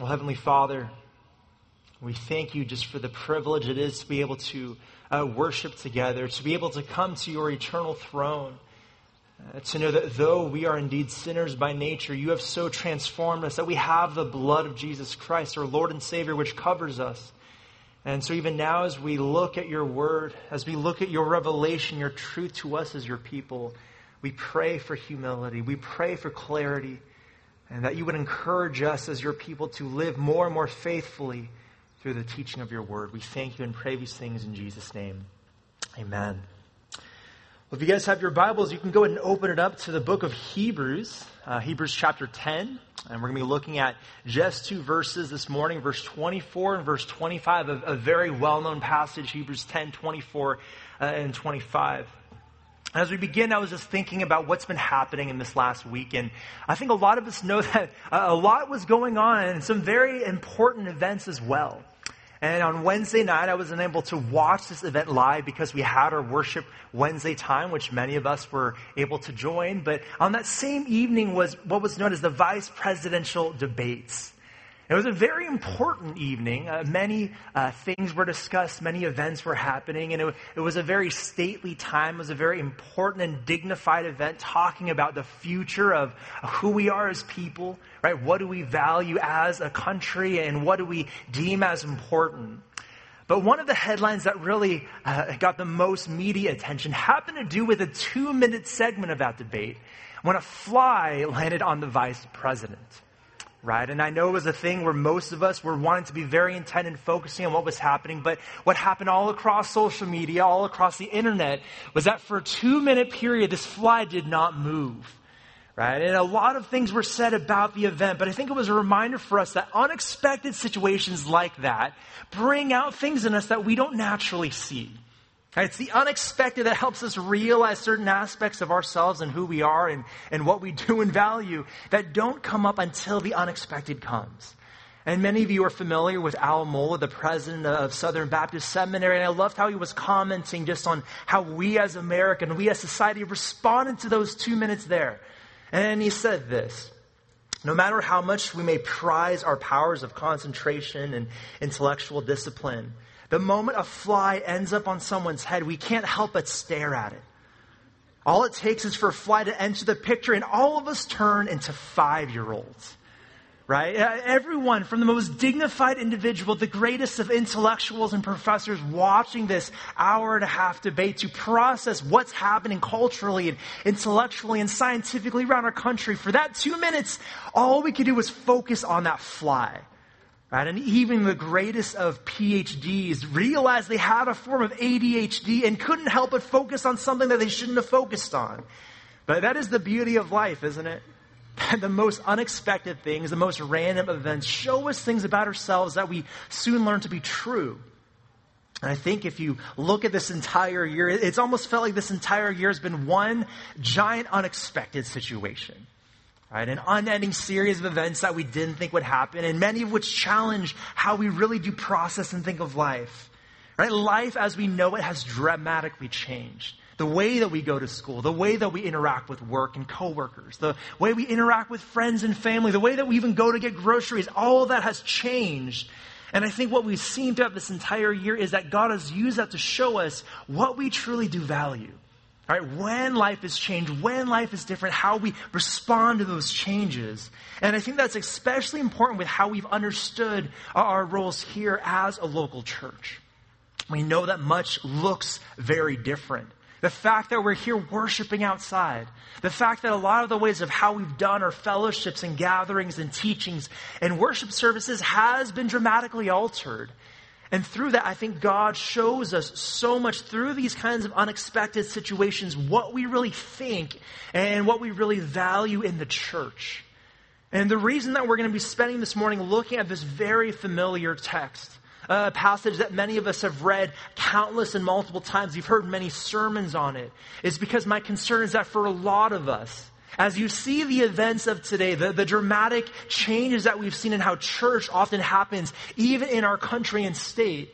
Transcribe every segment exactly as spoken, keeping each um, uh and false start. Well, Heavenly Father, we thank you just for the privilege it is to be able to uh, worship together, to be able to come to your eternal throne, uh, to know that though we are indeed sinners by nature, you have so transformed us that we have the blood of Jesus Christ, our Lord and Savior, which covers us. And so even now, as we look at your word, as we look at your revelation, your truth to us as your people, we pray for humility. We pray for clarity. And that you would encourage us as your people to live more and more faithfully through the teaching of your word. We thank you and pray these things in Jesus' name. Amen. Well, if you guys have your Bibles, you can go ahead and open it up to the book of Hebrews, uh, Hebrews chapter ten. And we're going to be looking at just two verses this morning, verse twenty-four and verse twenty-five, a, a very well-known passage, Hebrews ten, twenty-four uh, and twenty-five. As we begin, I was just thinking about what's been happening in this last week. And I think a lot of us know that a lot was going on and some very important events as well. And on Wednesday night, I was unable to watch this event live because we had our worship Wednesday time, which many of us were able to join. But on that same evening was what was known as the vice presidential debates. It was a very important evening. Uh, many uh, things were discussed. Many events were happening. And it, it was a very stately time. It was a very important and dignified event talking about the future of who we are as people, right? What do we value as a country and what do we deem as important? But one of the headlines that really uh, got the most media attention happened to do with a two-minute segment of that debate when a fly landed on the vice president. Right, and I know it was a thing where most of us were wanting to be very intent and focusing on what was happening, but what happened all across social media, all across the internet, was that for a two-minute period, this fly did not move. Right, and a lot of things were said about the event, but I think it was a reminder for us that unexpected situations like that bring out things in us that we don't naturally see. Right? It's the unexpected that helps us realize certain aspects of ourselves and who we are and, and what we do and value that don't come up until the unexpected comes. And many of you are familiar with Al Mohler, the president of Southern Baptist Seminary, and I loved how he was commenting just on how we as Americans, we as society responded to those two minutes there. And he said this: no matter how much we may prize our powers of concentration and intellectual discipline, the moment a fly ends up on someone's head, we can't help but stare at it. All it takes is for a fly to enter the picture, and all of us turn into five-year-olds, right? Everyone, from the most dignified individual, the greatest of intellectuals and professors, watching this hour and a half debate to process what's happening culturally and intellectually and scientifically around our country. For that two minutes, all we could do was focus on that fly. Right? And even the greatest of P H Ds realized they had a form of A D H D and couldn't help but focus on something that they shouldn't have focused on. But that is the beauty of life, isn't it? The most unexpected things, the most random events show us things about ourselves that we soon learn to be true. And I think if you look at this entire year, it's almost felt like this entire year has been one giant unexpected situation. Right, an unending series of events that we didn't think would happen, and many of which challenge how we really do process and think of life. Right, life as we know it has dramatically changed. The way that we go to school, the way that we interact with work and coworkers, the way we interact with friends and family, the way that we even go to get groceries, all of that has changed. And I think what we've seen throughout this entire year is that God has used that to show us what we truly do value. All right, when life is changed, when life is different, how we respond to those changes. And I think that's especially important with how we've understood our roles here as a local church. We know that much looks very different. The fact that we're here worshiping outside, the fact that a lot of the ways of how we've done our fellowships and gatherings and teachings and worship services has been dramatically altered. And through that, I think God shows us so much through these kinds of unexpected situations, what we really think and what we really value in the church. And the reason that we're going to be spending this morning looking at this very familiar text, a passage that many of us have read countless and multiple times, you've heard many sermons on it, is because my concern is that for a lot of us, as you see the events of today, the, the dramatic changes that we've seen in how church often happens, even in our country and state,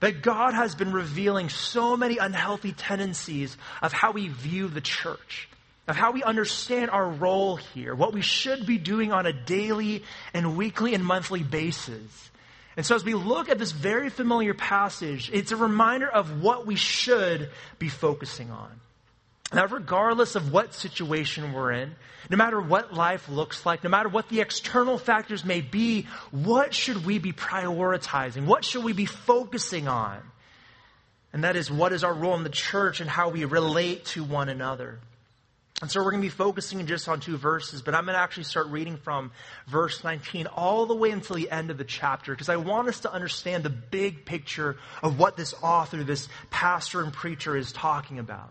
that God has been revealing so many unhealthy tendencies of how we view the church. of how we understand our role here, what we should be doing on a daily and weekly and monthly basis. And so as we look at this very familiar passage, it's a reminder of what we should be focusing on. Now, regardless of what situation we're in, no matter what life looks like, no matter what the external factors may be, what should we be prioritizing? What should we be focusing on? And that is, what is our role in the church and how we relate to one another? And so we're going to be focusing just on two verses, but I'm going to actually start reading from verse nineteen all the way until the end of the chapter, because I want us to understand the big picture of what this author, this pastor and preacher is talking about.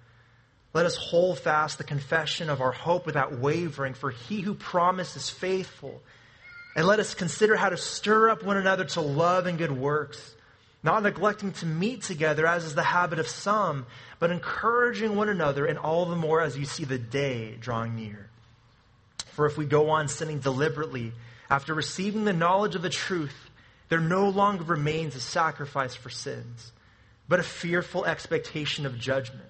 Let us hold fast the confession of our hope without wavering, for he who promised is faithful. And let us consider how to stir up one another to love and good works, not neglecting to meet together as is the habit of some, but encouraging one another, and all the more as you see the day drawing near. For if we go on sinning deliberately, after receiving the knowledge of the truth, there no longer remains a sacrifice for sins, but a fearful expectation of judgment,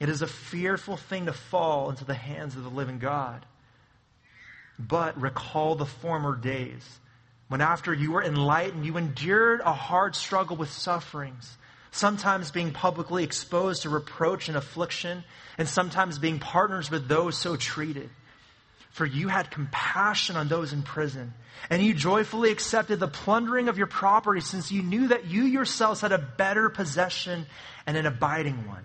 It is a fearful thing to fall into the hands of the living God. But recall the former days, when after you were enlightened, you endured a hard struggle with sufferings, sometimes being publicly exposed to reproach and affliction, and sometimes being partners with those so treated. For you had compassion on those in prison, and you joyfully accepted the plundering of your property, since you knew that you yourselves had a better possession and an abiding one.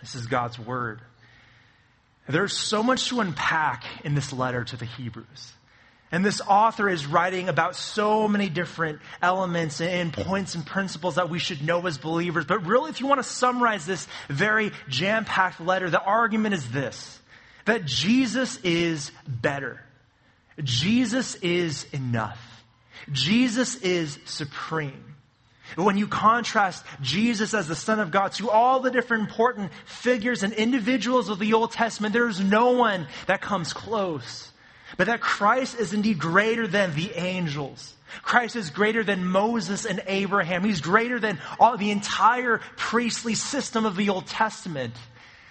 This is God's word. There's so much to unpack in this letter to the Hebrews. And this author is writing about so many different elements and points and principles that we should know as believers. But really, if you want to summarize this very jam-packed letter, the argument is this: that Jesus is better. Jesus is enough. Jesus is supreme. When you contrast Jesus as the Son of God to all the different important figures and individuals of the Old Testament, there is no one that comes close. But that Christ is indeed greater than the angels. Christ is greater than Moses and Abraham. He's greater than all the entire priestly system of the Old Testament.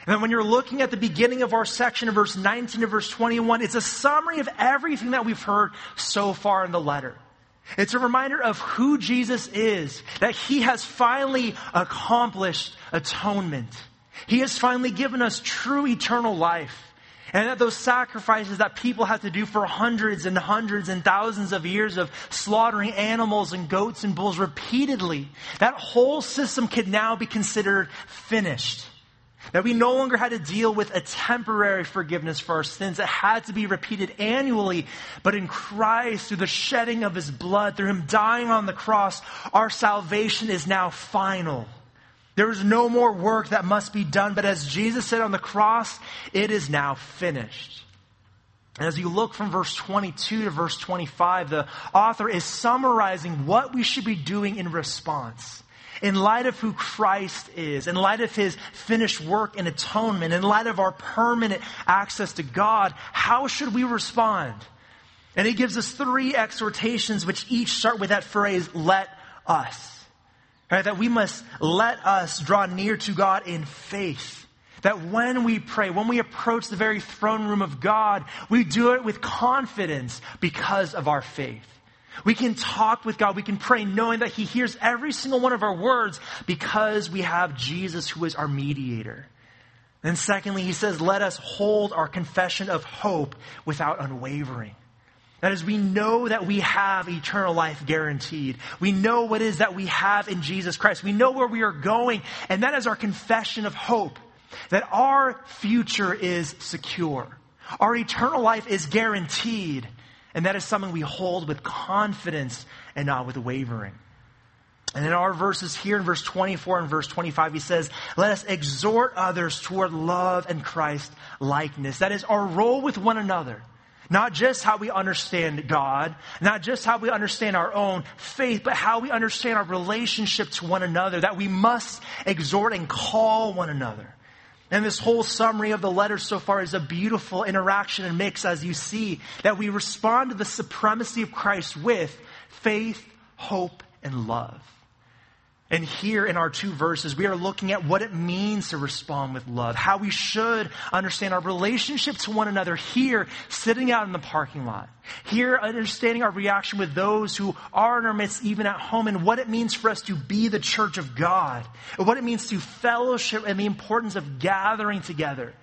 And then when you're looking at the beginning of our section, of verse nineteen to verse twenty-one, it's a summary of everything that we've heard so far in the letter. It's a reminder of who Jesus is, that he has finally accomplished atonement. He has finally given us true eternal life. And that those sacrifices that people had to do for hundreds and hundreds and thousands of years of slaughtering animals and goats and bulls repeatedly, that whole system could now be considered finished. That we no longer had to deal with a temporary forgiveness for our sins that had to be repeated annually. But in Christ, through the shedding of his blood, through him dying on the cross, our salvation is now final. There is no more work that must be done. But as Jesus said on the cross, it is now finished. And as you look from verse twenty-two to verse twenty-five, the author is summarizing what we should be doing in response. In light of who Christ is, in light of his finished work and atonement, in light of our permanent access to God, how should we respond? And he gives us three exhortations, which each start with that phrase, let us. Right? That we must let us draw near to God in faith. That when we pray, when we approach the very throne room of God, we do it with confidence because of our faith. We can talk with God. We can pray knowing that he hears every single one of our words because we have Jesus who is our mediator. Then secondly, he says, let us hold our confession of hope without unwavering. That is, we know that we have eternal life guaranteed. We know what it is that we have in Jesus Christ. We know where we are going. And that is our confession of hope, that our future is secure. Our eternal life is guaranteed. And that is something we hold with confidence and not with wavering. And in our verses here in verse twenty-four and verse twenty-five, he says, let us exhort others toward love and Christ likeness. That is our role with one another. Not just how we understand God, not just how we understand our own faith, but how we understand our relationship to one another, that we must exhort and call one another. And this whole summary of the letter so far is a beautiful interaction and mix, as you see, that we respond to the supremacy of Christ with faith, hope, and love. And here in our two verses, we are looking at what it means to respond with love, how we should understand our relationship to one another here, sitting out in the parking lot, here understanding our reaction with those who are in our midst, even at home, and what it means for us to be the church of God, and what it means to fellowship and the importance of gathering together.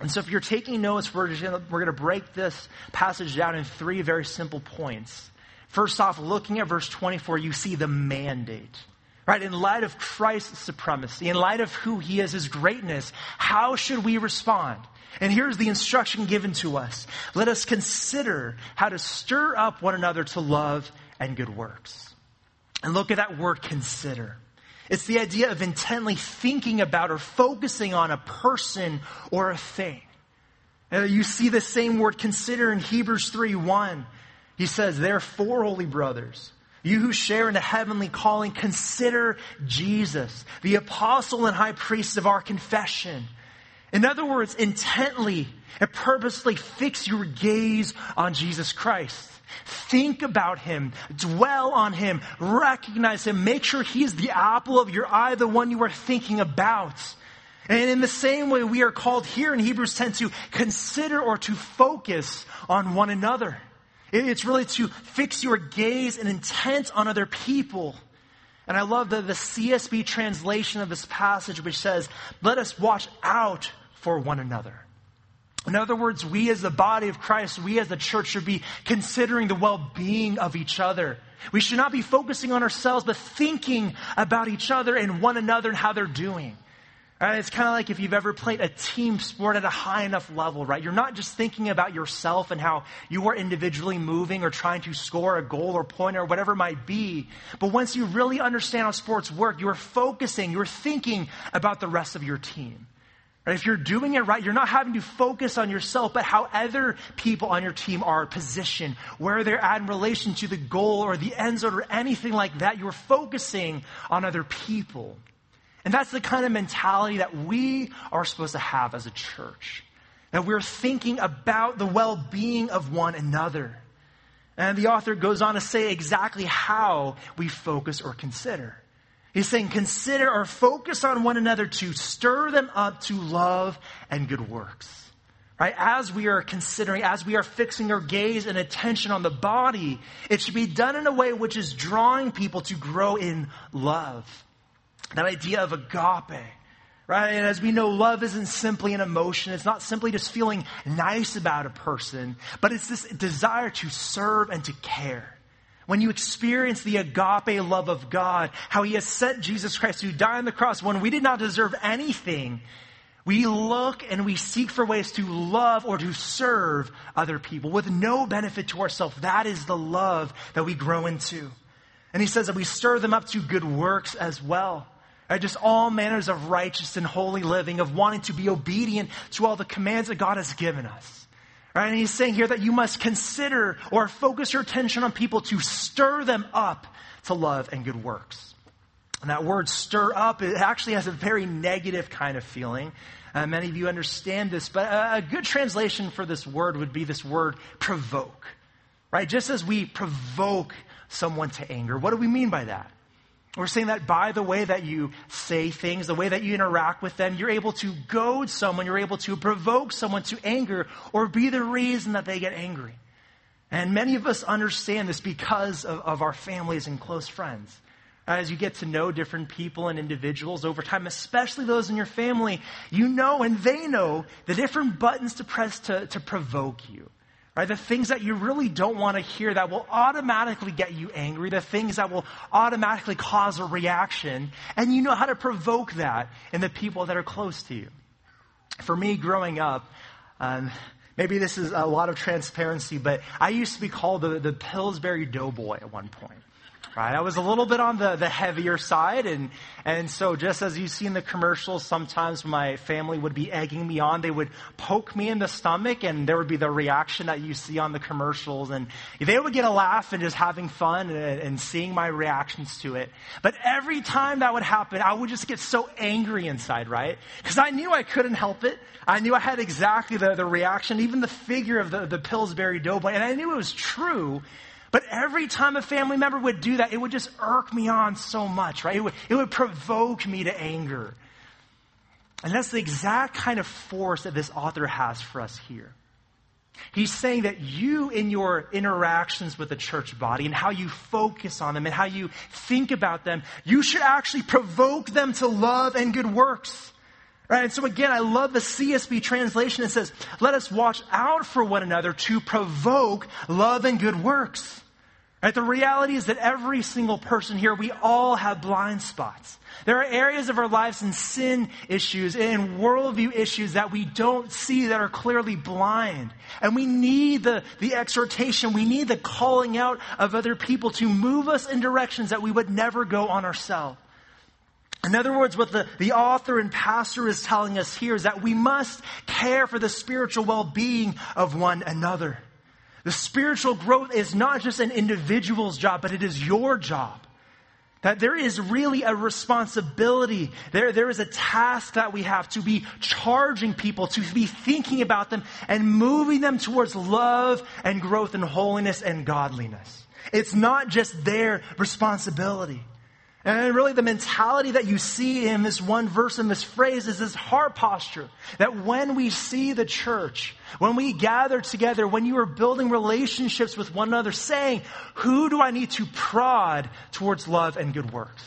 And so if you're taking notes, we're gonna, we're going to break this passage down in three very simple points. First off, looking at verse twenty-four, you see the mandate, right? In light of Christ's supremacy, in light of who he is, his greatness, how should we respond? And here's the instruction given to us. Let us consider how to stir up one another to love and good works. And look at that word, consider. It's the idea of intently thinking about or focusing on a person or a thing. And you see the same word, consider, in Hebrews three one. He says, therefore, holy brothers, you who share in the heavenly calling, consider Jesus, the apostle and high priest of our confession. In other words, intently and purposely fix your gaze on Jesus Christ. Think about him, dwell on him, recognize him, make sure he's the apple of your eye, the one you are thinking about. And in the same way, we are called here in Hebrews ten to consider or to focus on one another. It's really to fix your gaze and intent on other people. And I love the, the C S B translation of this passage, which says, let us watch out for one another. In other words, we as the body of Christ, we as the church should be considering the well-being of each other. We should not be focusing on ourselves, but thinking about each other and one another and how they're doing. Right, it's kind of like if you've ever played a team sport at a high enough level, right? You're not just thinking about yourself and how you are individually moving or trying to score a goal or point or whatever it might be. But once you really understand how sports work, you're focusing, you're thinking about the rest of your team. Right? If you're doing it right, you're not having to focus on yourself, but how other people on your team are positioned, where they're at in relation to the goal or the end zone or anything like that. You're focusing on other people. And that's the kind of mentality that we are supposed to have as a church. That we're thinking about the well-being of one another. And the author goes on to say exactly how we focus or consider. He's saying consider or focus on one another to stir them up to love and good works. Right? As we are considering, as we are fixing our gaze and attention on the body, it should be done in a way which is drawing people to grow in love. That idea of agape, right? And as we know, love isn't simply an emotion. It's not simply just feeling nice about a person, but it's this desire to serve and to care. When you experience the agape love of God, how he has sent Jesus Christ to die on the cross when we did not deserve anything, we look and we seek for ways to love or to serve other people with no benefit to ourselves. That is the love that we grow into. And he says that we stir them up to good works as well. Right? Just all manners of righteous and holy living, of wanting to be obedient to all the commands that God has given us. Right? And he's saying here that you must consider or focus your attention on people to stir them up to love and good works. And that word stir up, it actually has a very negative kind of feeling. Uh, many of you understand this, but a, a good translation for this word would be this word provoke, right? Just as we provoke someone to anger, what do we mean by that? We're saying that by the way that you say things, the way that you interact with them, you're able to goad someone, you're able to provoke someone to anger or be the reason that they get angry. And many of us understand this because of, of our families and close friends. As you get to know different people and individuals over time, especially those in your family, you know and they know the different buttons to press to, to provoke you. Right? The things that you really don't want to hear that will automatically get you angry, the things that will automatically cause a reaction, and you know how to provoke that in the people that are close to you. For me, growing up, um, maybe this is a lot of transparency, but I used to be called the, the Pillsbury Doughboy at one point. Right, I was a little bit on the, the heavier side, and and so just as you see in the commercials, sometimes my family would be egging me on. They would poke me in the stomach, and there would be the reaction that you see on the commercials, and they would get a laugh and just having fun and, and seeing my reactions to it. But every time that would happen, I would just get so angry inside, right? Because I knew I couldn't help it. I knew I had exactly the, the reaction, even the figure of the, the Pillsbury Doughboy, and I knew it was true. But every time a family member would do that, it would just irk me on so much, right? It would, it would provoke me to anger. And that's the exact kind of force that this author has for us here. He's saying that you, in your interactions with the church body and how you focus on them and how you think about them, you should actually provoke them to love and good works. Right? And so again, I love the C S B translation. It says, let us watch out for one another to provoke love and good works. Right? The reality is that every single person here, we all have blind spots. There are areas of our lives and sin issues and worldview issues that we don't see, that are clearly blind. And we need the, the exhortation. We need the calling out of other people to move us in directions that we would never go on ourselves. In other words, what the, the author and pastor is telling us here is that we must care for the spiritual well-being of one another. The spiritual growth is not just an individual's job, but it is your job. That there is really a responsibility. There, there is a task that we have to be charging people, to be thinking about them and moving them towards love and growth and holiness and godliness. It's not just their responsibility. And really the mentality that you see in this one verse, in this phrase, is this heart posture. That when we see the church, when we gather together, when you are building relationships with one another, saying, who do I need to prod towards love and good works?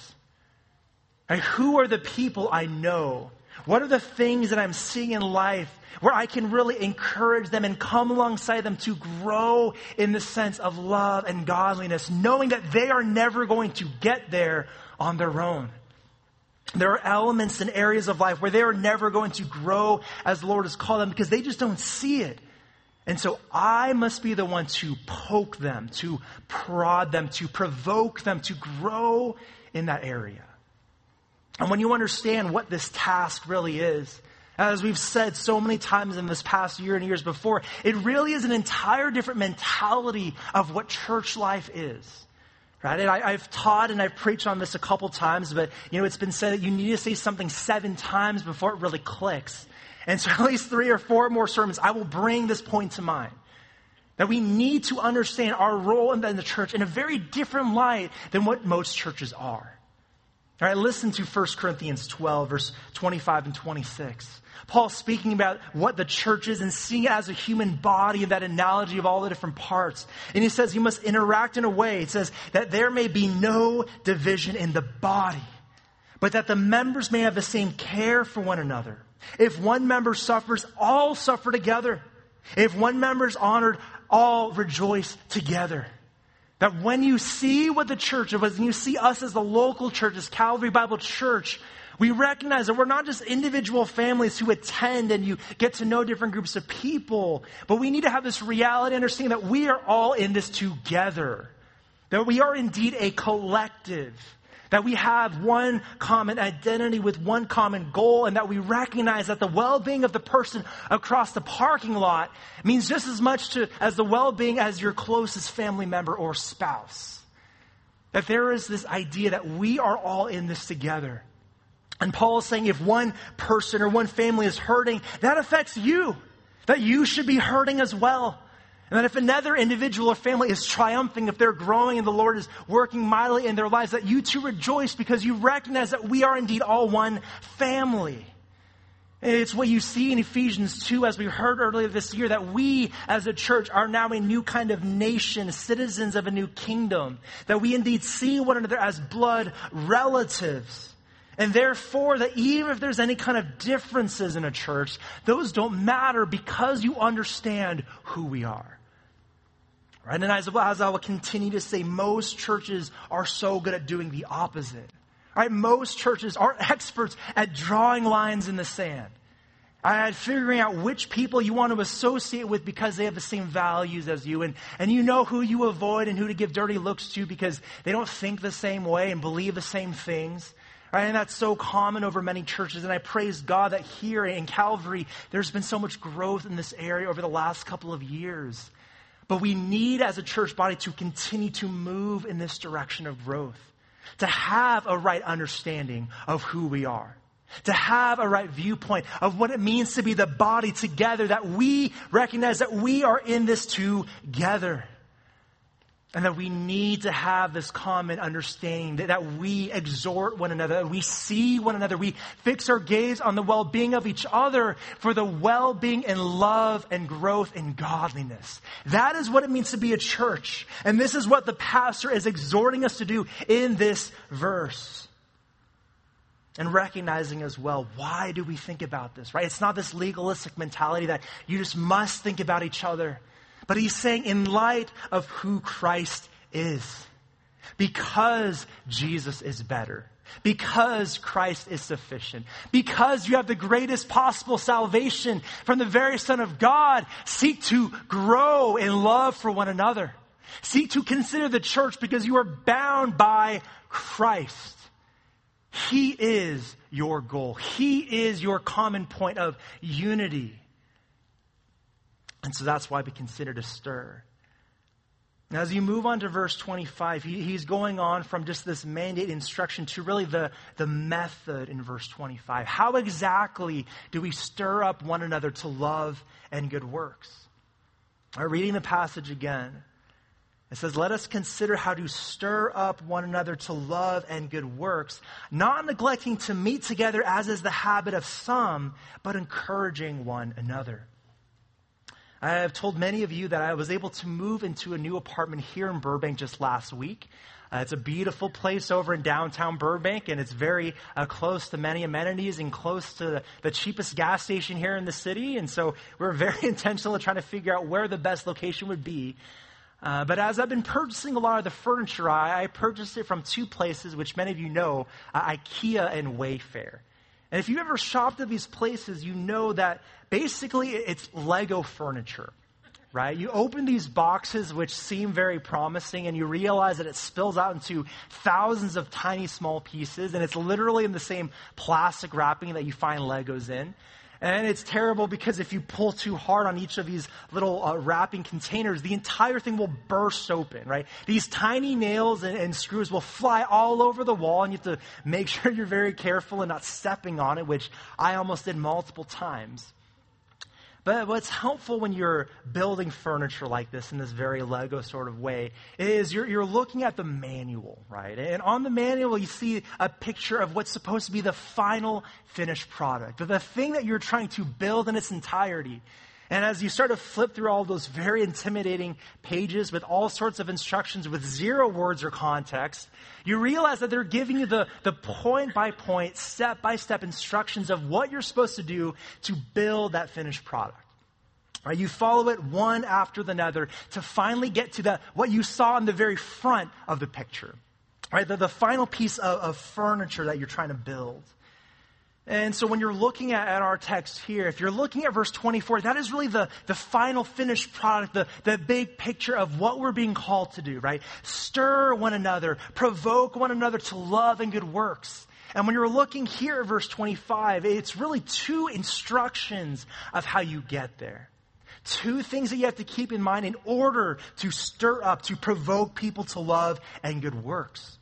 And who are the people I know? What are the things that I'm seeing in life where I can really encourage them and come alongside them to grow in the sense of love and godliness, knowing that they are never going to get there on their own. There are elements and areas of life where they are never going to grow as the Lord has called them because they just don't see it. And so I must be the one to poke them, to prod them, to provoke them, to grow in that area. And when you understand what this task really is, as we've said so many times in this past year and years before, it really is an entire different mentality of what church life is. Right? And I, I've taught and I've preached on this a couple times, but you know, it's been said that you need to say something seven times before it really clicks. And so at least three or four more sermons, I will bring this point to mind. That we need to understand our role in the, in the church in a very different light than what most churches are. All right, listen to First Corinthians twelve, verse twenty-five and twenty-six. Paul speaking about what the church is and seeing it as a human body, that analogy of all the different parts. And he says you must interact in a way. It says that there may be no division in the body, but that the members may have the same care for one another. If one member suffers, all suffer together. If one member is honored, all rejoice together. That when you see what the church is, when you see us as the local church, as Calvary Bible Church, we recognize that we're not just individual families who attend and you get to know different groups of people, but we need to have this reality, understanding that we are all in this together, that we are indeed a collective, that we have one common identity with one common goal, and that we recognize that the well-being of the person across the parking lot means just as much to, as the well-being as your closest family member or spouse. that there is this idea that we are all in this together. And Paul is saying if one person or one family is hurting, that affects you, that you should be hurting as well. And that if another individual or family is triumphing, if they're growing and the Lord is working mightily in their lives, that you too rejoice because you recognize that we are indeed all one family. It's what you see in Ephesians two, as we heard earlier this year, that we as a church are now a new kind of nation, citizens of a new kingdom, that we indeed see one another as blood relatives. And therefore, that even if there's any kind of differences in a church, those don't matter because you understand who we are. Right? And as I will continue to say, most churches are so good at doing the opposite. Right? Most churches are experts at drawing lines in the sand, at figuring out which people you want to associate with because they have the same values as you. And, and you know who you avoid and who to give dirty looks to because they don't think the same way and believe the same things. Right? And that's so common over many churches. And I praise God that here in Calvary, there's been so much growth in this area over the last couple of years. But we need as a church body to continue to move in this direction of growth, to have a right understanding of who we are, to have a right viewpoint of what it means to be the body together, that we recognize that we are in this together and that we need to have this common understanding that, that we exhort one another, that we see one another, we fix our gaze on the well-being of each other for the well-being and love and growth in godliness. That is what it means to be a church. And this is what the pastor is exhorting us to do in this verse. And recognizing as well, why do we think about this, right? It's not this legalistic mentality that you just must think about each other. But he's saying in light of who Christ is, because Jesus is better, because Christ is sufficient, because you have the greatest possible salvation from the very Son of God, seek to grow in love for one another. Seek to consider the church because you are bound by Christ. He is your goal. He is your common point of unity. And so that's why we consider to stir. Now, as you move on to verse twenty-five, he, he's going on from just this mandate instruction to really the, the method in verse twenty-five. How exactly do we stir up one another to love and good works? All right, reading the passage again. It says, let us consider how to stir up one another to love and good works, not neglecting to meet together as is the habit of some, but encouraging one another. I have told many of you that I was able to move into a new apartment here in Burbank just last week. Uh, it's a beautiful place over in downtown Burbank, and it's very uh, close to many amenities and close to the, the cheapest gas station here in the city. And so we're very intentional in trying to figure out where the best location would be. Uh, but as I've been purchasing a lot of the furniture, I, I purchased it from two places, which many of you know, uh, IKEA and Wayfair. And if you've ever shopped at these places, you know that basically it's Lego furniture, right? You open these boxes, which seem very promising, and you realize that it spills out into thousands of tiny, small pieces, and it's literally in the same plastic wrapping that you find Legos in. And it's terrible because if you pull too hard on each of these little uh, wrapping containers, the entire thing will burst open, right? These tiny nails and, and screws will fly all over the wall, and you have to make sure you're very careful and not stepping on it, which I almost did multiple times. But what's helpful when you're building furniture like this in this very Lego sort of way is you're, you're looking at the manual, right? And on the manual, you see a picture of what's supposed to be the final finished product, the thing that you're trying to build in its entirety. And as you start to flip through all those very intimidating pages with all sorts of instructions with zero words or context, you realize that they're giving you the, the point-by-point, step-by-step instructions of what you're supposed to do to build that finished product. Right? You follow it one after the other to finally get to the, what you saw in the very front of the picture, right? The, the final piece of, of furniture that you're trying to build. And so when you're looking at, at our text here, if you're looking at verse twenty-four, that is really the, the final finished product, the, the big picture of what we're being called to do, right? Stir one another, provoke one another to love and good works. And when you're looking here at verse twenty-five, it's really two instructions of how you get there. Two things that you have to keep in mind in order to stir up, to provoke people to love and good works.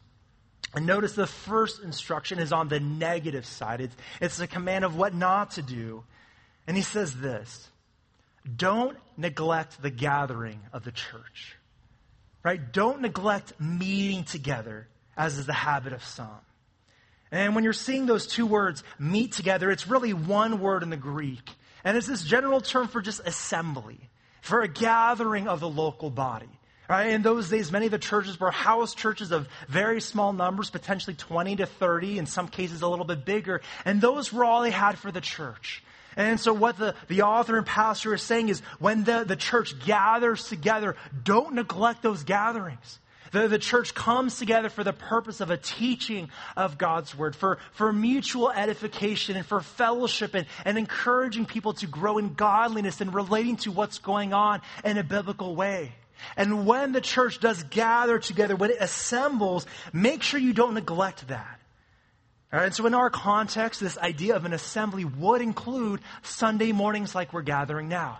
And notice the first instruction is on the negative side. It's, it's a command of what not to do. And he says this, don't neglect the gathering of the church, right? Don't neglect meeting together, as is the habit of some. And when you're seeing those two words, meet together, it's really one word in the Greek. And it's this general term for just assembly, for a gathering of the local body. Right? In those days, many of the churches were house churches of very small numbers, potentially twenty to thirty, in some cases a little bit bigger. And those were all they had for the church. And so what the, the author and pastor is saying is when the, the church gathers together, don't neglect those gatherings. The, the church comes together for the purpose of a teaching of God's word, for, for mutual edification and for fellowship and, and encouraging people to grow in godliness and relating to what's going on in a biblical way. And when the church does gather together, when it assembles, make sure you don't neglect that. All right, and so in our context, this idea of an assembly would include Sunday mornings like we're gathering now.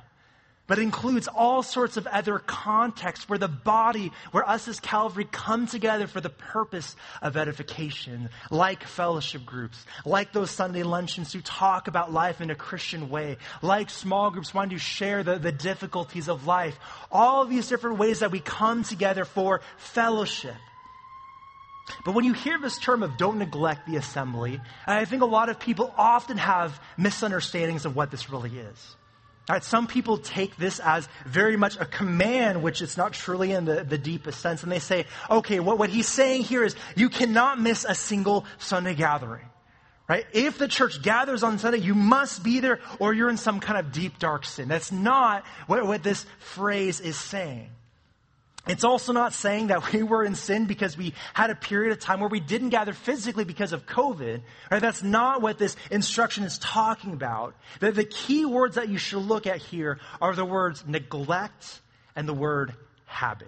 But it includes all sorts of other contexts where the body, where us as Calvary come together for the purpose of edification, like fellowship groups, like those Sunday luncheons who talk about life in a Christian way, like small groups wanting to share the, the difficulties of life, all of these different ways that we come together for fellowship. But when you hear this term of don't neglect the assembly, I think a lot of people often have misunderstandings of what this really is. All right, some people take this as very much a command, which it's not truly in the, the deepest sense. And they say, okay, what, what he's saying here is you cannot miss a single Sunday gathering, right? If the church gathers on Sunday, you must be there or you're in some kind of deep, dark sin. That's not what, what this phrase is saying. It's also not saying that we were in sin because we had a period of time where we didn't gather physically because of COVID. Right? That's not what this instruction is talking about. The, the key words that you should look at here are the words neglect and the word habit.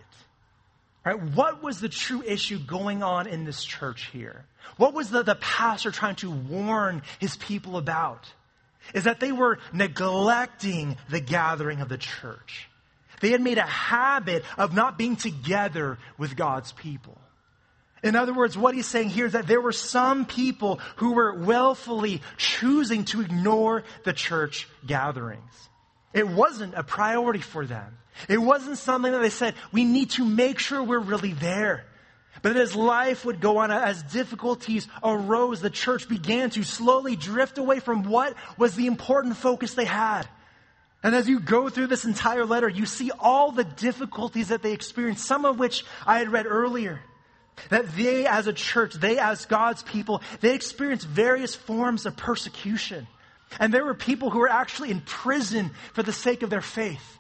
Right? What was the true issue going on in this church here? What was the, the pastor trying to warn his people about? Is that they were neglecting the gathering of the church. They had made a habit of not being together with God's people. In other words, what he's saying here is that there were some people who were willfully choosing to ignore the church gatherings. It wasn't a priority for them. It wasn't something that they said, we need to make sure we're really there. But as life would go on, as difficulties arose, the church began to slowly drift away from what was the important focus they had. And as you go through this entire letter, you see all the difficulties that they experienced, some of which I had read earlier, that they as a church, they as God's people, they experienced various forms of persecution. And there were people who were actually in prison for the sake of their faith.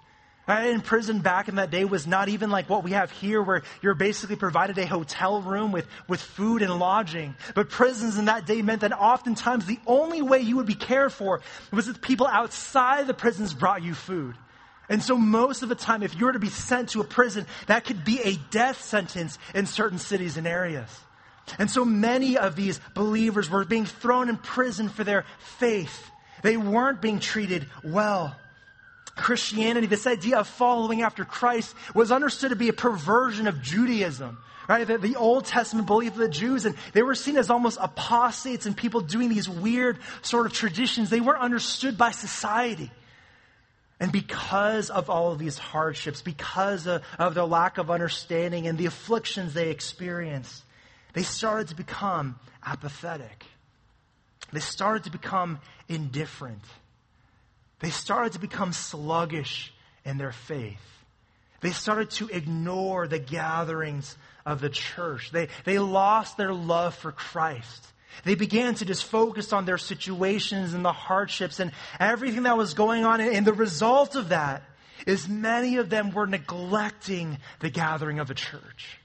Right? In prison back in that day was not even like what we have here where you're basically provided a hotel room with, with food and lodging. But prisons in that day meant that oftentimes the only way you would be cared for was that people outside the prisons brought you food. And so most of the time, if you were to be sent to a prison, that could be a death sentence in certain cities and areas. And so many of these believers were being thrown in prison for their faith. They weren't being treated well. Christianity, this idea of following after Christ, was understood to be a perversion of Judaism, right? The, the Old Testament belief of the Jews, and they were seen as almost apostates and people doing these weird sort of traditions. They weren't understood by society. And because of all of these hardships, because of, of their lack of understanding and the afflictions they experienced, they started to become apathetic. They started to become indifferent. They started to become sluggish in their faith. They started to ignore the gatherings of the church. They, they lost their love for Christ. They began to just focus on their situations and the hardships and everything that was going on. And the result of that is many of them were neglecting the gathering of the church.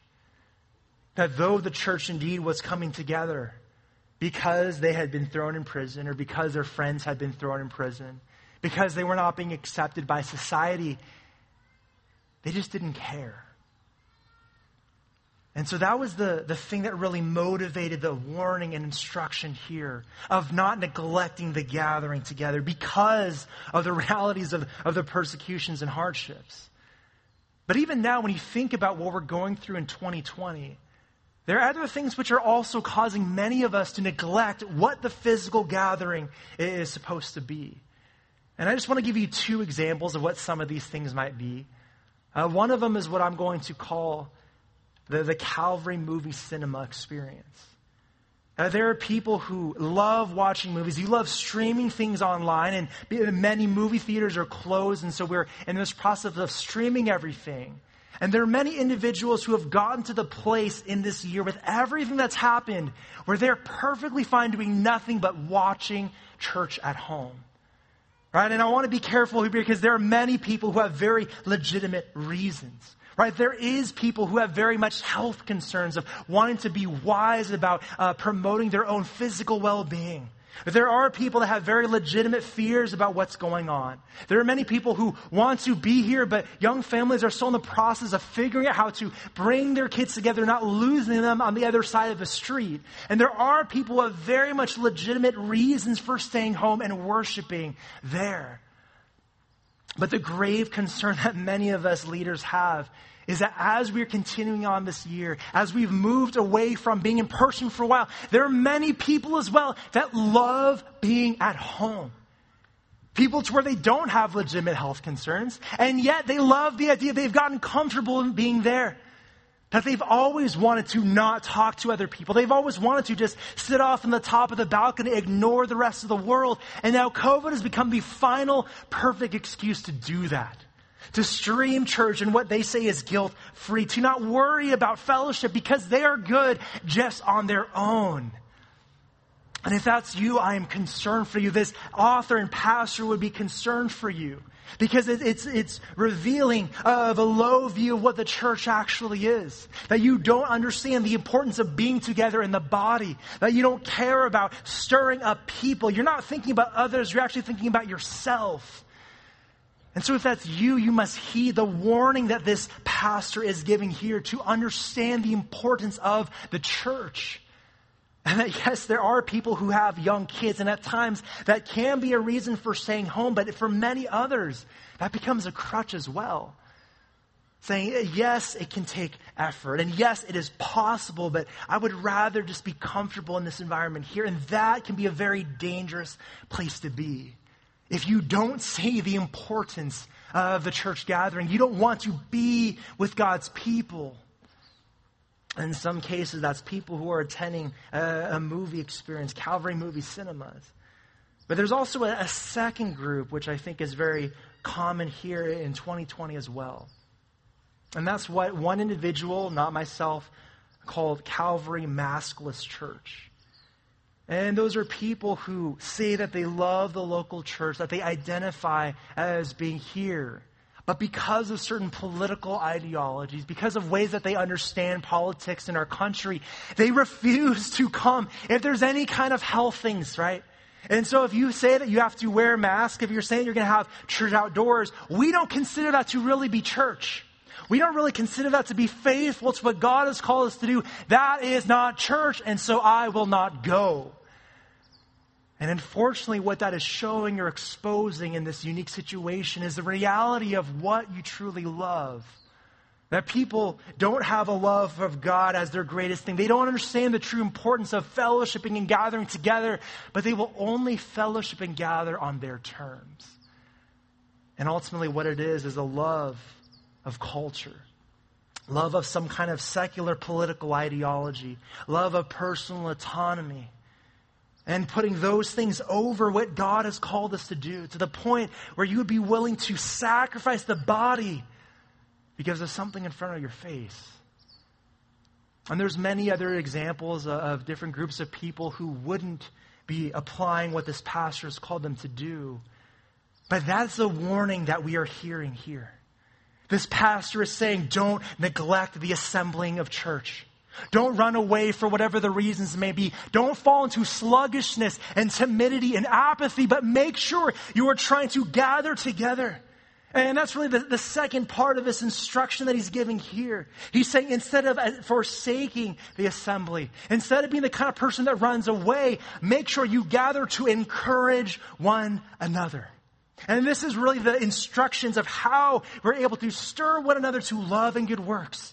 That though the church indeed was coming together because they had been thrown in prison or because their friends had been thrown in prison, because they were not being accepted by society, they just didn't care. And so that was the, the thing that really motivated the warning and instruction here of not neglecting the gathering together because of the realities of, of the persecutions and hardships. But even now, when you think about what we're going through in twenty twenty, there are other things which are also causing many of us to neglect what the physical gathering is supposed to be. And I just want to give you two examples of what some of these things might be. Uh, one of them is what I'm going to call The, the Calvary movie cinema experience. Now, there are people who love watching movies. You love streaming things online, and many movie theaters are closed, and so we're in this process of streaming everything. And there are many individuals who have gotten to the place in this year with everything that's happened where they're perfectly fine doing nothing but watching church at home. Right? And I want to be careful here because there are many people who have very legitimate reasons. Right, there is people who have very much health concerns of wanting to be wise about uh, promoting their own physical well-being. There are people that have very legitimate fears about what's going on. There are many people who want to be here, but young families are still in the process of figuring out how to bring their kids together, not losing them on the other side of the street. And there are people who have very much legitimate reasons for staying home and worshiping there. But the grave concern that many of us leaders have is that as we're continuing on this year, as we've moved away from being in person for a while, there are many people as well that love being at home. People to where they don't have legitimate health concerns, and yet they love the idea they've gotten comfortable in being there. That they've always wanted to not talk to other people. They've always wanted to just sit off on the top of the balcony, ignore the rest of the world. And now COVID has become the final perfect excuse to do that. To stream church and what they say is guilt-free. To not worry about fellowship because they are good just on their own. And if that's you, I am concerned for you. This author and pastor would be concerned for you. Because it's it's revealing of a low view of what the church actually is. That you don't understand the importance of being together in the body. That you don't care about stirring up people. You're not thinking about others. You're actually thinking about yourself. And so if that's you, you must heed the warning that this pastor is giving here to understand the importance of the church. And that, yes, there are people who have young kids, and at times that can be a reason for staying home, but for many others, that becomes a crutch as well. Saying, yes, it can take effort, and yes, it is possible, but I would rather just be comfortable in this environment here, and that can be a very dangerous place to be. If you don't see the importance of the church gathering, you don't want to be with God's people. In some cases, that's people who are attending a, a movie experience, Calvary movie cinemas. But there's also a, a second group, which I think is very common here in twenty twenty as well. And that's what one individual, not myself, called Calvary Maskless Church. And those are people who say that they love the local church, that they identify as being here. But because of certain political ideologies, because of ways that they understand politics in our country, they refuse to come if there's any kind of health things, right? And so if you say that you have to wear a mask, if you're saying you're going to have church outdoors, we don't consider that to really be church. We don't really consider that to be faithful to what God has called us to do. That is not church, and so I will not go. And unfortunately, what that is showing or exposing in this unique situation is the reality of what you truly love. That people don't have a love of God as their greatest thing. They don't understand the true importance of fellowshipping and gathering together, but they will only fellowship and gather on their terms. And ultimately what it is is a love of culture. Love of some kind of secular political ideology. Love of personal autonomy. And putting those things over what God has called us to do, to the point where you would be willing to sacrifice the body because of something in front of your face. And there's many other examples of different groups of people who wouldn't be applying what this pastor has called them to do. But that's the warning that we are hearing here. This pastor is saying, don't neglect the assembling of church. Don't run away for whatever the reasons may be. Don't fall into sluggishness and timidity and apathy, but make sure you are trying to gather together. And that's really the, the second part of this instruction that he's giving here. He's saying instead of forsaking the assembly, instead of being the kind of person that runs away, make sure you gather to encourage one another. And this is really the instructions of how we're able to stir one another to love and good works.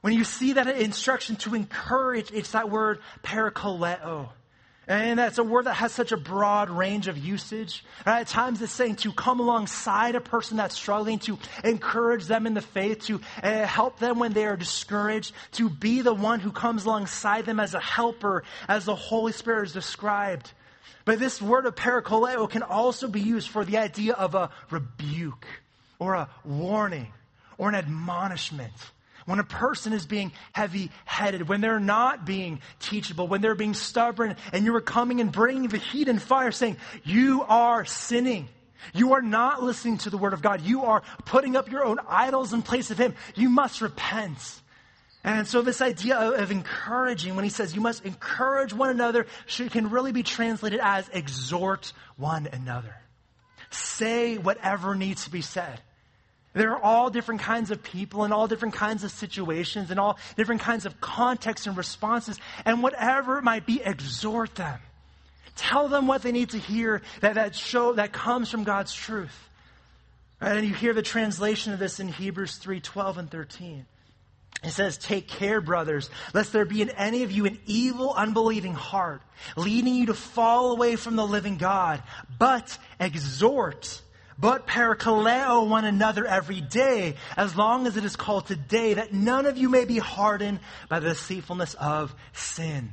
When you see that instruction to encourage, it's that word parakaleo. And that's a word that has such a broad range of usage. And at times it's saying to come alongside a person that's struggling, to encourage them in the faith, to uh, help them when they are discouraged, to be the one who comes alongside them as a helper, as the Holy Spirit is described. But this word of parakaleo can also be used for the idea of a rebuke or a warning or an admonishment. When a person is being heavy-headed, when they're not being teachable, when they're being stubborn, and you are coming and bringing the heat and fire saying, you are sinning. You are not listening to the word of God. You are putting up your own idols in place of him. You must repent. And so this idea of encouraging, when he says you must encourage one another, can really be translated as exhort one another. Say whatever needs to be said. There are all different kinds of people and all different kinds of situations and all different kinds of contexts and responses. And whatever it might be, exhort them. Tell them what they need to hear that, that, show, that comes from God's truth. And you hear the translation of this in Hebrews three, twelve and thirteen. It says, take care, brothers, lest there be in any of you an evil, unbelieving heart, leading you to fall away from the living God. But exhort But parakaleo one another every day, as long as it is called today, that none of you may be hardened by the deceitfulness of sin.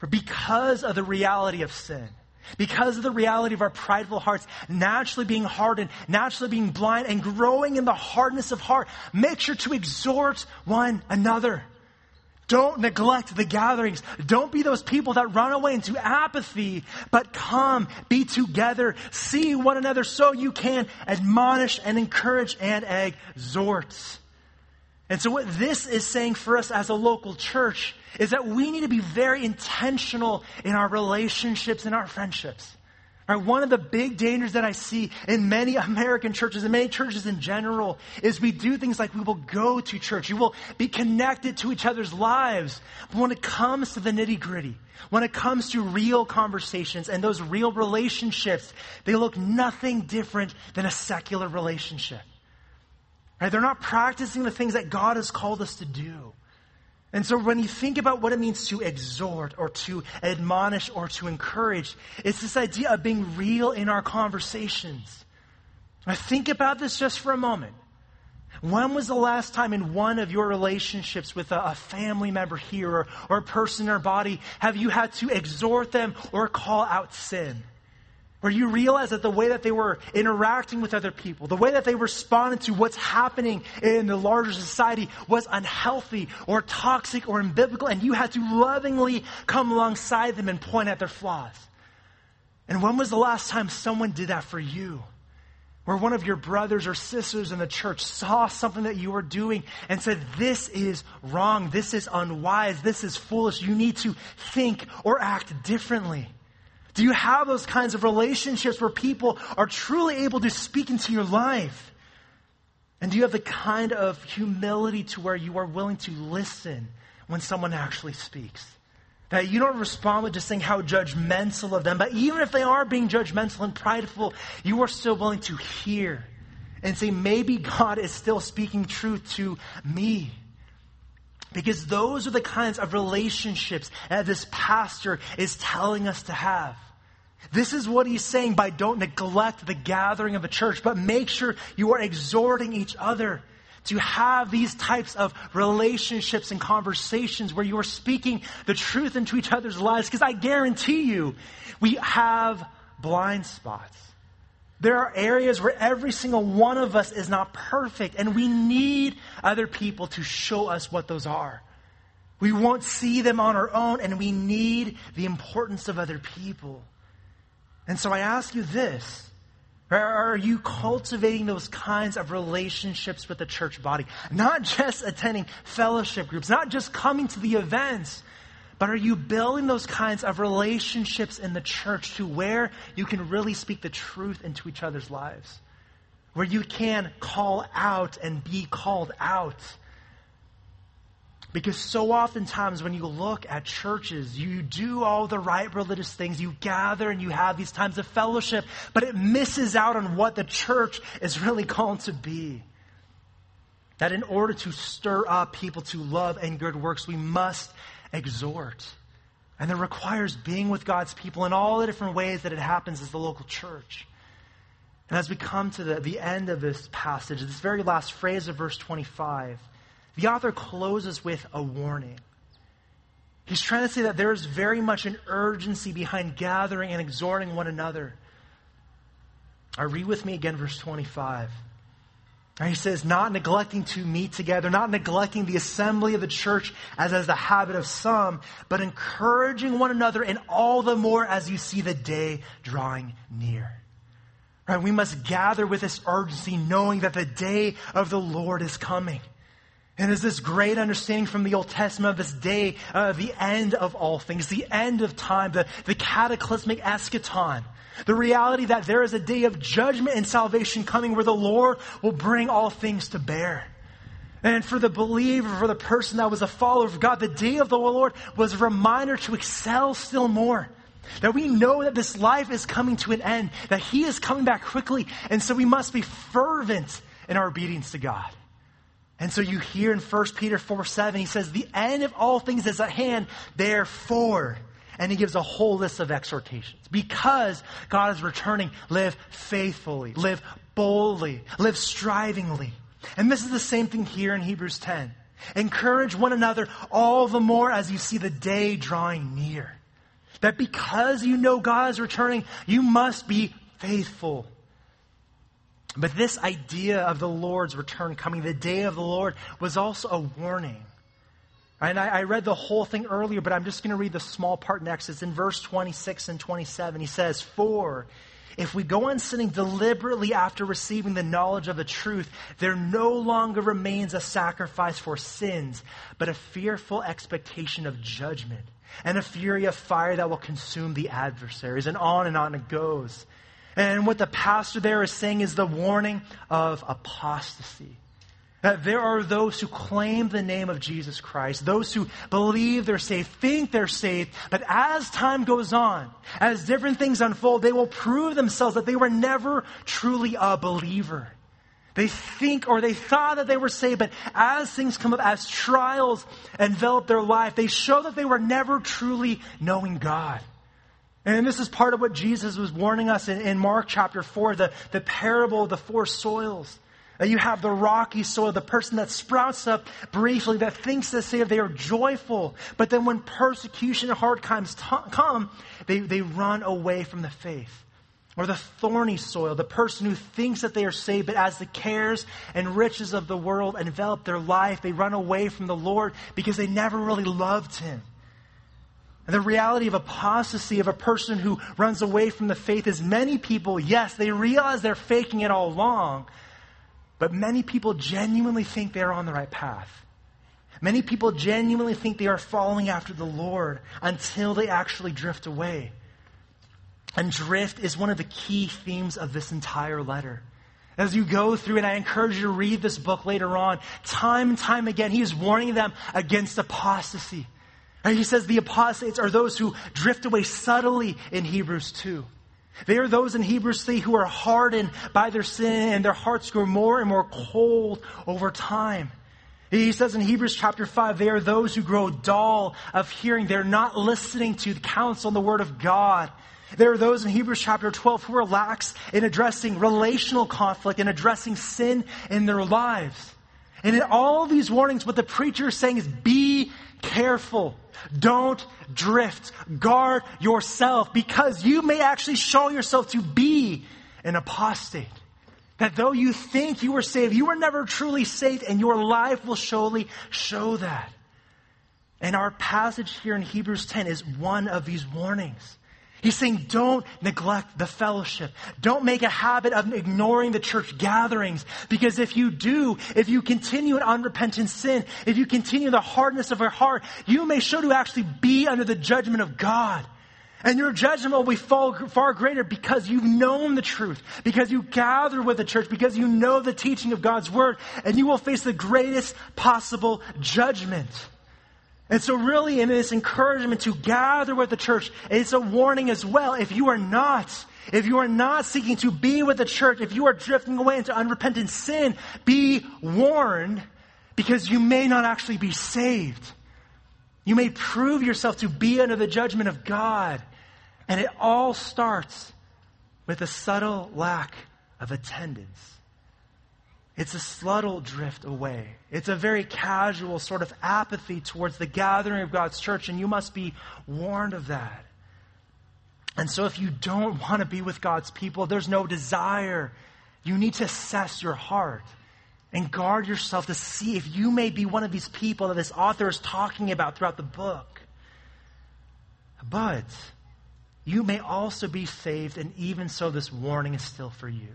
For because of the reality of sin, because of the reality of our prideful hearts naturally being hardened, naturally being blind, and growing in the hardness of heart, make sure to exhort one another. Don't neglect the gatherings. Don't be those people that run away into apathy, but come, be together, see one another so you can admonish and encourage and exhort. And so what this is saying for us as a local church is that we need to be very intentional in our relationships and our friendships. Right, one of the big dangers that I see in many American churches and many churches in general is we do things like we will go to church. You will be connected to each other's lives. But when it comes to the nitty gritty, when it comes to real conversations and those real relationships, they look nothing different than a secular relationship. Right? They're not practicing the things that God has called us to do. And so when you think about what it means to exhort or to admonish or to encourage, it's this idea of being real in our conversations. Now think about this just for a moment. When was the last time in one of your relationships with a, a family member here or, or a person or body, have you had to exhort them or call out sin? Where you realize that the way that they were interacting with other people, the way that they responded to what's happening in the larger society was unhealthy or toxic or unbiblical, and you had to lovingly come alongside them and point at their flaws. And when was the last time someone did that for you? Where one of your brothers or sisters in the church saw something that you were doing and said, this is wrong, this is unwise, this is foolish, you need to think or act differently. Do you have those kinds of relationships where people are truly able to speak into your life? And do you have the kind of humility to where you are willing to listen when someone actually speaks? That you don't respond with just saying how judgmental of them, but even if they are being judgmental and prideful, you are still willing to hear and say, maybe God is still speaking truth to me. Because those are the kinds of relationships that this pastor is telling us to have. This is what he's saying by don't neglect the gathering of the church, but make sure you are exhorting each other to have these types of relationships and conversations where you are speaking the truth into each other's lives. Because I guarantee you, we have blind spots. There are areas where every single one of us is not perfect, and we need other people to show us what those are. We won't see them on our own, and we need the importance of other people. And so I ask you this. Are you cultivating those kinds of relationships with the church body? Not just attending fellowship groups, not just coming to the events, but are you building those kinds of relationships in the church to where you can really speak the truth into each other's lives? where you can call out and be called out. Because so oftentimes when you look at churches, you do all the right religious things, you gather and you have these times of fellowship, but it misses out on what the church is really called to be. That in order to stir up people to love and good works, we must exhort. And that requires being with God's people in all the different ways that it happens as the local church. And as we come to the, the end of this passage, this very last phrase of verse twenty-five, the author closes with a warning. He's trying to say that there is very much an urgency behind gathering and exhorting one another. I read with me again verse twenty-five. And he says, not neglecting to meet together, not neglecting the assembly of the church as is the habit of some, but encouraging one another, and all the more as you see the day drawing near. Right? We must gather with this urgency, knowing that the day of the Lord is coming. And there's this great understanding from the Old Testament of this day, uh, the end of all things, the end of time, the, the cataclysmic eschaton, the reality that there is a day of judgment and salvation coming where the Lord will bring all things to bear. And for the believer, for the person that was a follower of God, the day of the Lord was a reminder to excel still more. That we know that this life is coming to an end, that He is coming back quickly, and so we must be fervent in our obedience to God. And so you hear in First Peter four seven, he says, the end of all things is at hand, therefore. And he gives a whole list of exhortations. Because God is returning, live faithfully, live boldly, live strivingly. And this is the same thing here in Hebrews ten. Encourage one another all the more as you see the day drawing near. That because you know God is returning, you must be faithful. But this idea of the Lord's return coming, the day of the Lord, was also a warning. And I, I read the whole thing earlier, but I'm just going to read the small part next. It's in verse twenty-six and twenty-seven. He says, for if we go on sinning deliberately after receiving the knowledge of the truth, there no longer remains a sacrifice for sins, but a fearful expectation of judgment and a fury of fire that will consume the adversaries. And on and on it goes. And what the pastor there is saying is the warning of apostasy. That there are those who claim the name of Jesus Christ, those who believe they're saved, think they're saved, but as time goes on, as different things unfold, they will prove themselves that they were never truly a believer. They think or they thought that they were saved, but as things come up, as trials envelop their life, they show that they were never truly knowing God. And this is part of what Jesus was warning us in, in Mark chapter four, the, the parable of the four soils. You have the rocky soil, the person that sprouts up briefly, that thinks they say they are joyful. But then when persecution and hard times t- come, they, they run away from the faith. Or the thorny soil, the person who thinks that they are saved, but as the cares and riches of the world envelop their life, they run away from the Lord because they never really loved Him. And the reality of apostasy of a person who runs away from the faith is many people, yes, they realize they're faking it all along, but many people genuinely think they're on the right path. Many people genuinely think they are following after the Lord until they actually drift away. And drift is one of the key themes of this entire letter. As you go through, and I encourage you to read this book later on, time and time again, he is warning them against apostasy. And he says the apostates are those who drift away subtly in Hebrews two. They are those in Hebrews three who are hardened by their sin and their hearts grow more and more cold over time. He says in Hebrews chapter five, they are those who grow dull of hearing. They're not listening to the counsel and the word of God. There are those in Hebrews chapter twelve who are lax in addressing relational conflict and addressing sin in their lives. And in all these warnings, what the preacher is saying is be careful. Don't drift. Guard yourself, because you may actually show yourself to be an apostate. That though you think you were saved, you were never truly saved, and your life will surely show that. And our passage here in Hebrews ten is one of these warnings. He's saying don't neglect the fellowship. Don't make a habit of ignoring the church gatherings. Because if you do, if you continue in unrepentant sin, if you continue the hardness of your heart, you may show to actually be under the judgment of God. And your judgment will be far greater because you've known the truth, because you gather with the church, because you know the teaching of God's word, and you will face the greatest possible judgment. And so really, in this encouragement to gather with the church, it's a warning as well. If you are not, if you are not seeking to be with the church, if you are drifting away into unrepentant sin, be warned, because you may not actually be saved. You may prove yourself to be under the judgment of God. And it all starts with a subtle lack of attendance. It's a subtle drift away. It's a very casual sort of apathy towards the gathering of God's church, and you must be warned of that. And so if you don't want to be with God's people, there's no desire. You need to assess your heart. And guard yourself to see if you may be one of these people that this author is talking about throughout the book. But you may also be saved, and even so, this warning is still for you.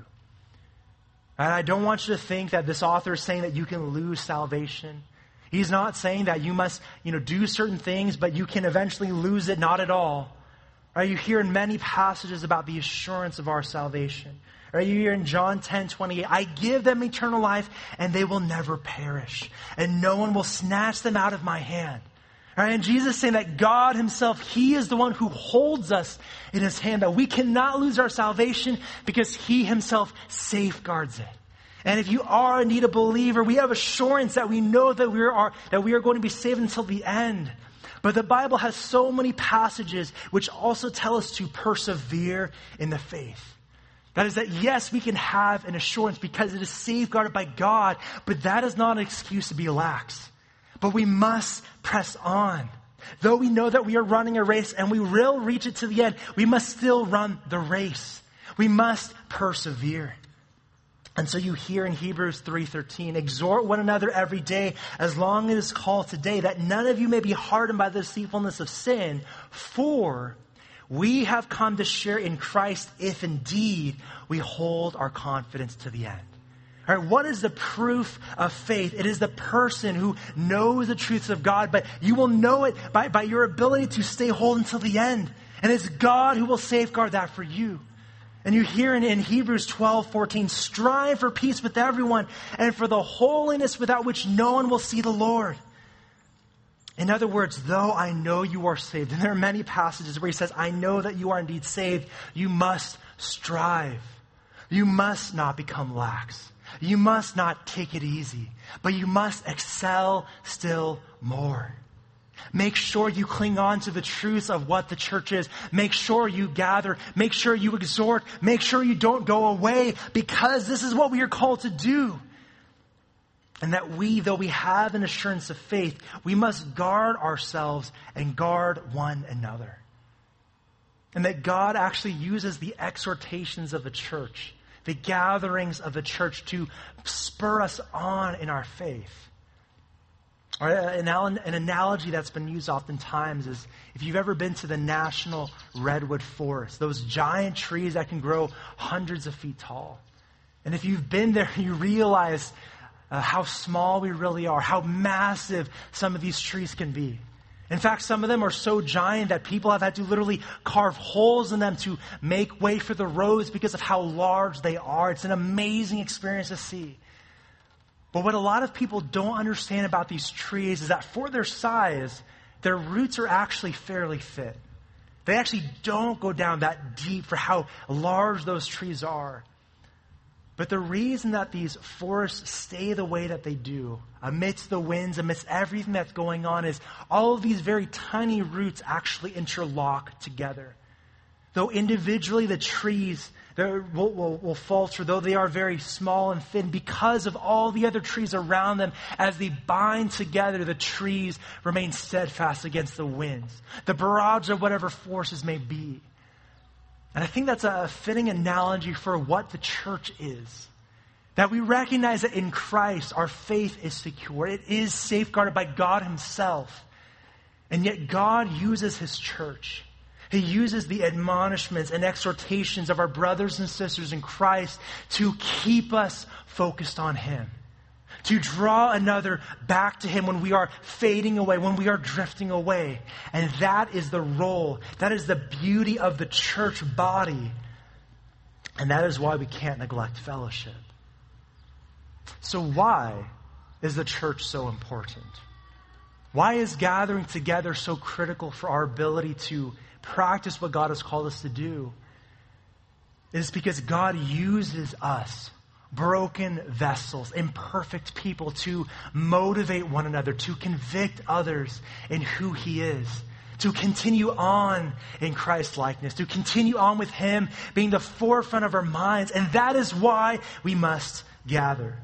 And I don't want you to think that this author is saying that you can lose salvation. He's not saying that you must, you know, do certain things, but you can eventually lose it, not at all. Right? You hear in many passages about the assurance of our salvation. Right, you hear in John ten twenty-eight, I give them eternal life and they will never perish, and no one will snatch them out of my hand. Right, and Jesus is saying that God himself, he is the one who holds us in his hand, that we cannot lose our salvation because he himself safeguards it. And if you are indeed a believer, we have assurance that we know that we are, that we are going to be saved until the end. But the Bible has so many passages which also tell us to persevere in the faith. That is that, yes, we can have an assurance because it is safeguarded by God, but that is not an excuse to be lax. But we must press on. Though we know that we are running a race and we will reach it to the end, we must still run the race. We must persevere. And so you hear in Hebrews three thirteen, exhort one another every day as long as it is called today, that none of you may be hardened by the deceitfulness of sin, for we have come to share in Christ if indeed we hold our confidence to the end. All right, what is the proof of faith? It is the person who knows the truths of God, but you will know it by, by your ability to stay whole until the end. And it's God who will safeguard that for you. And you hear in, in Hebrews twelve fourteen, strive for peace with everyone and for the holiness without which no one will see the Lord. In other words, though I know you are saved, and there are many passages where he says, I know that you are indeed saved, you must strive. You must not become lax. You must not take it easy, but you must excel still more. Make sure you cling on to the truths of what the church is. Make sure you gather. Make sure you exhort. Make sure you don't go away, because this is what we are called to do. And that we, though we have an assurance of faith, we must guard ourselves and guard one another. And that God actually uses the exhortations of the church, the gatherings of the church, to spur us on in our faith. An analogy that's been used oftentimes is if you've ever been to the National Redwood Forest, those giant trees that can grow hundreds of feet tall. And if you've been there, you realize Uh, how small we really are, how massive some of these trees can be. In fact, some of them are so giant that people have had to literally carve holes in them to make way for the roads because of how large they are. It's an amazing experience to see. But what a lot of people don't understand about these trees is that for their size, their roots are actually fairly thin. They actually don't go down that deep for how large those trees are. But the reason that these forests stay the way that they do, amidst the winds, amidst everything that's going on, is all of these very tiny roots actually interlock together. Though individually the trees will, will, will falter, though they are very small and thin, because of all the other trees around them, as they bind together, the trees remain steadfast against the winds, the barrage of whatever forces may be. And I think that's a fitting analogy for what the church is. That we recognize that in Christ, our faith is secure. It is safeguarded by God himself. And yet God uses his church. He uses the admonishments and exhortations of our brothers and sisters in Christ to keep us focused on him. to draw another back to him when we are fading away, when we are drifting away. And that is the role. That is the beauty of the church body. And that is why we can't neglect fellowship. So why is the church so important? Why is gathering together so critical for our ability to practice what God has called us to do? It's because God uses us, broken vessels, imperfect people, to motivate one another, to convict others in who He is, to continue on in Christ likeness, to continue on with Him being the forefront of our minds. And that is why we must gather.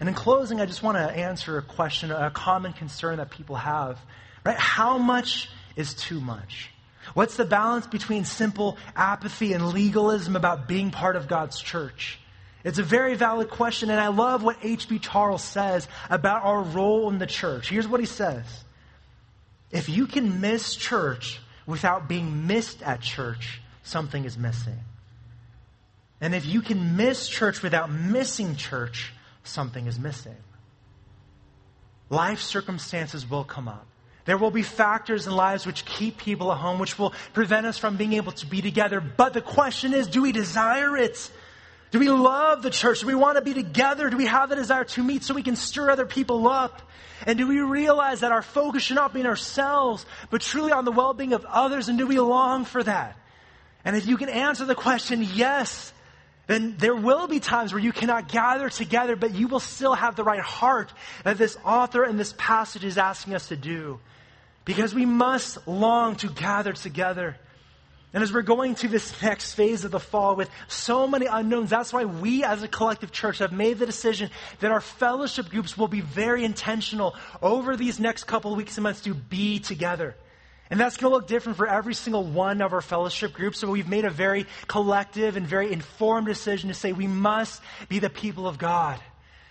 And in closing, I just want to answer a question, a common concern that people have, right? How much is too much? What's the balance between simple apathy and legalism about being part of God's church? It's a very valid question, and I love what H B Charles says about our role in the church. Here's what he says. If you can miss church without being missed at church, something is missing. And if you can miss church without missing church, something is missing. Life circumstances will come up. There will be factors in lives which keep people at home, which will prevent us from being able to be together. But the question is, do we desire it? Do we love the church? Do we want to be together? Do we have the desire to meet so we can stir other people up? And do we realize that our focus should not be on ourselves, but truly on the well-being of others? And do we long for that? And if you can answer the question, yes, then there will be times where you cannot gather together, but you will still have the right heart that this author and this passage is asking us to do. Because we must long to gather together. And as we're going to this next phase of the fall with so many unknowns, that's why we as a collective church have made the decision that our fellowship groups will be very intentional over these next couple of weeks and months to be together. And that's going to look different for every single one of our fellowship groups. So we've made a very collective and very informed decision to say we must be the people of God.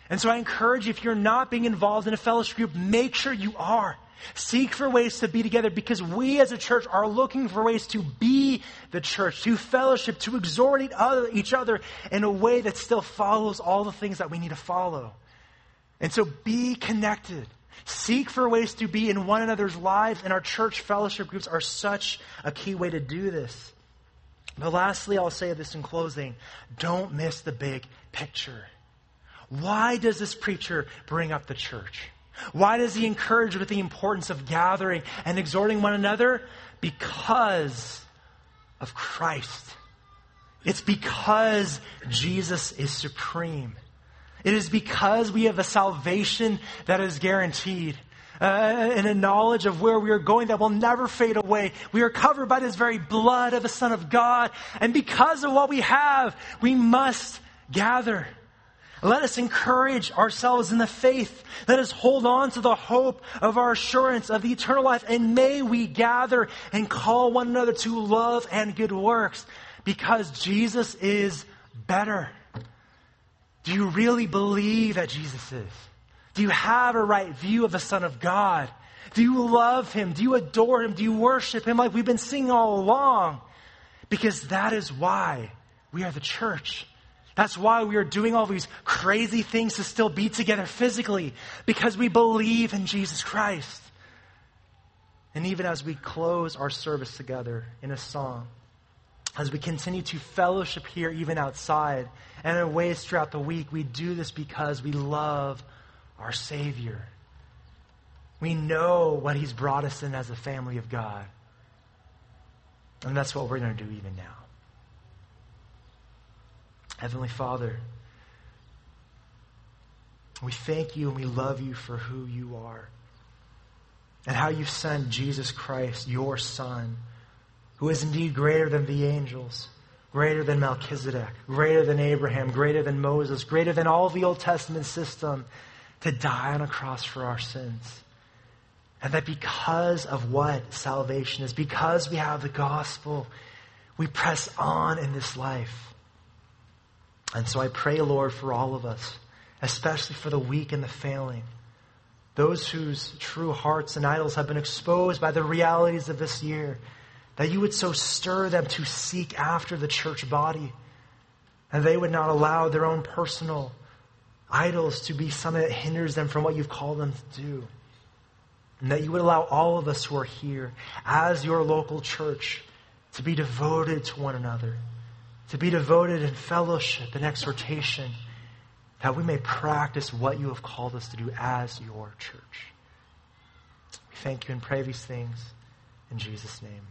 And so I encourage you, if you're not being involved in a fellowship group, make sure you are. Seek for ways to be together, because we as a church are looking for ways to be the church, to fellowship, to exhort each other in a way that still follows all the things that we need to follow. And so be connected. Seek for ways to be in one another's lives, and our church fellowship groups are such a key way to do this. But lastly, I'll say this in closing. Don't miss the big picture. Why does this preacher bring up the church? Why does he encourage with the importance of gathering and exhorting one another? Because of Christ. It's because Jesus is supreme. It is because we have a salvation that is guaranteed, uh, and a knowledge of where we are going that will never fade away. We are covered by this very blood of the Son of God. And because of what we have, we must gather. Let us encourage ourselves in the faith. Let us hold on to the hope of our assurance of the eternal life. And may we gather and call one another to love and good works, because Jesus is better. Do you really believe that Jesus is? Do you have a right view of the Son of God? Do you love Him? Do you adore Him? Do you worship Him like we've been singing all along? Because that is why we are the church. That's why we are doing all these crazy things to still be together physically, because we believe in Jesus Christ. And even as we close our service together in a song, as we continue to fellowship here, even outside, and in ways throughout the week, we do this because we love our Savior. We know what He's brought us in as a family of God. And that's what we're going to do even now. Heavenly Father, we thank You and we love You for who You are and how You sent Jesus Christ, Your Son, who is indeed greater than the angels, greater than Melchizedek, greater than Abraham, greater than Moses, greater than all the Old Testament system, to die on a cross for our sins. And that because of what salvation is, because we have the gospel, we press on in this life. And so I pray, Lord, for all of us, especially for the weak and the failing, those whose true hearts and idols have been exposed by the realities of this year, that You would so stir them to seek after the church body, and they would not allow their own personal idols to be something that hinders them from what you've called them to do. And that you would allow all of us who are here as your local church to be devoted to one another, to be devoted in fellowship and exhortation, that we may practice what you have called us to do as your church. We thank you and pray these things in Jesus' name.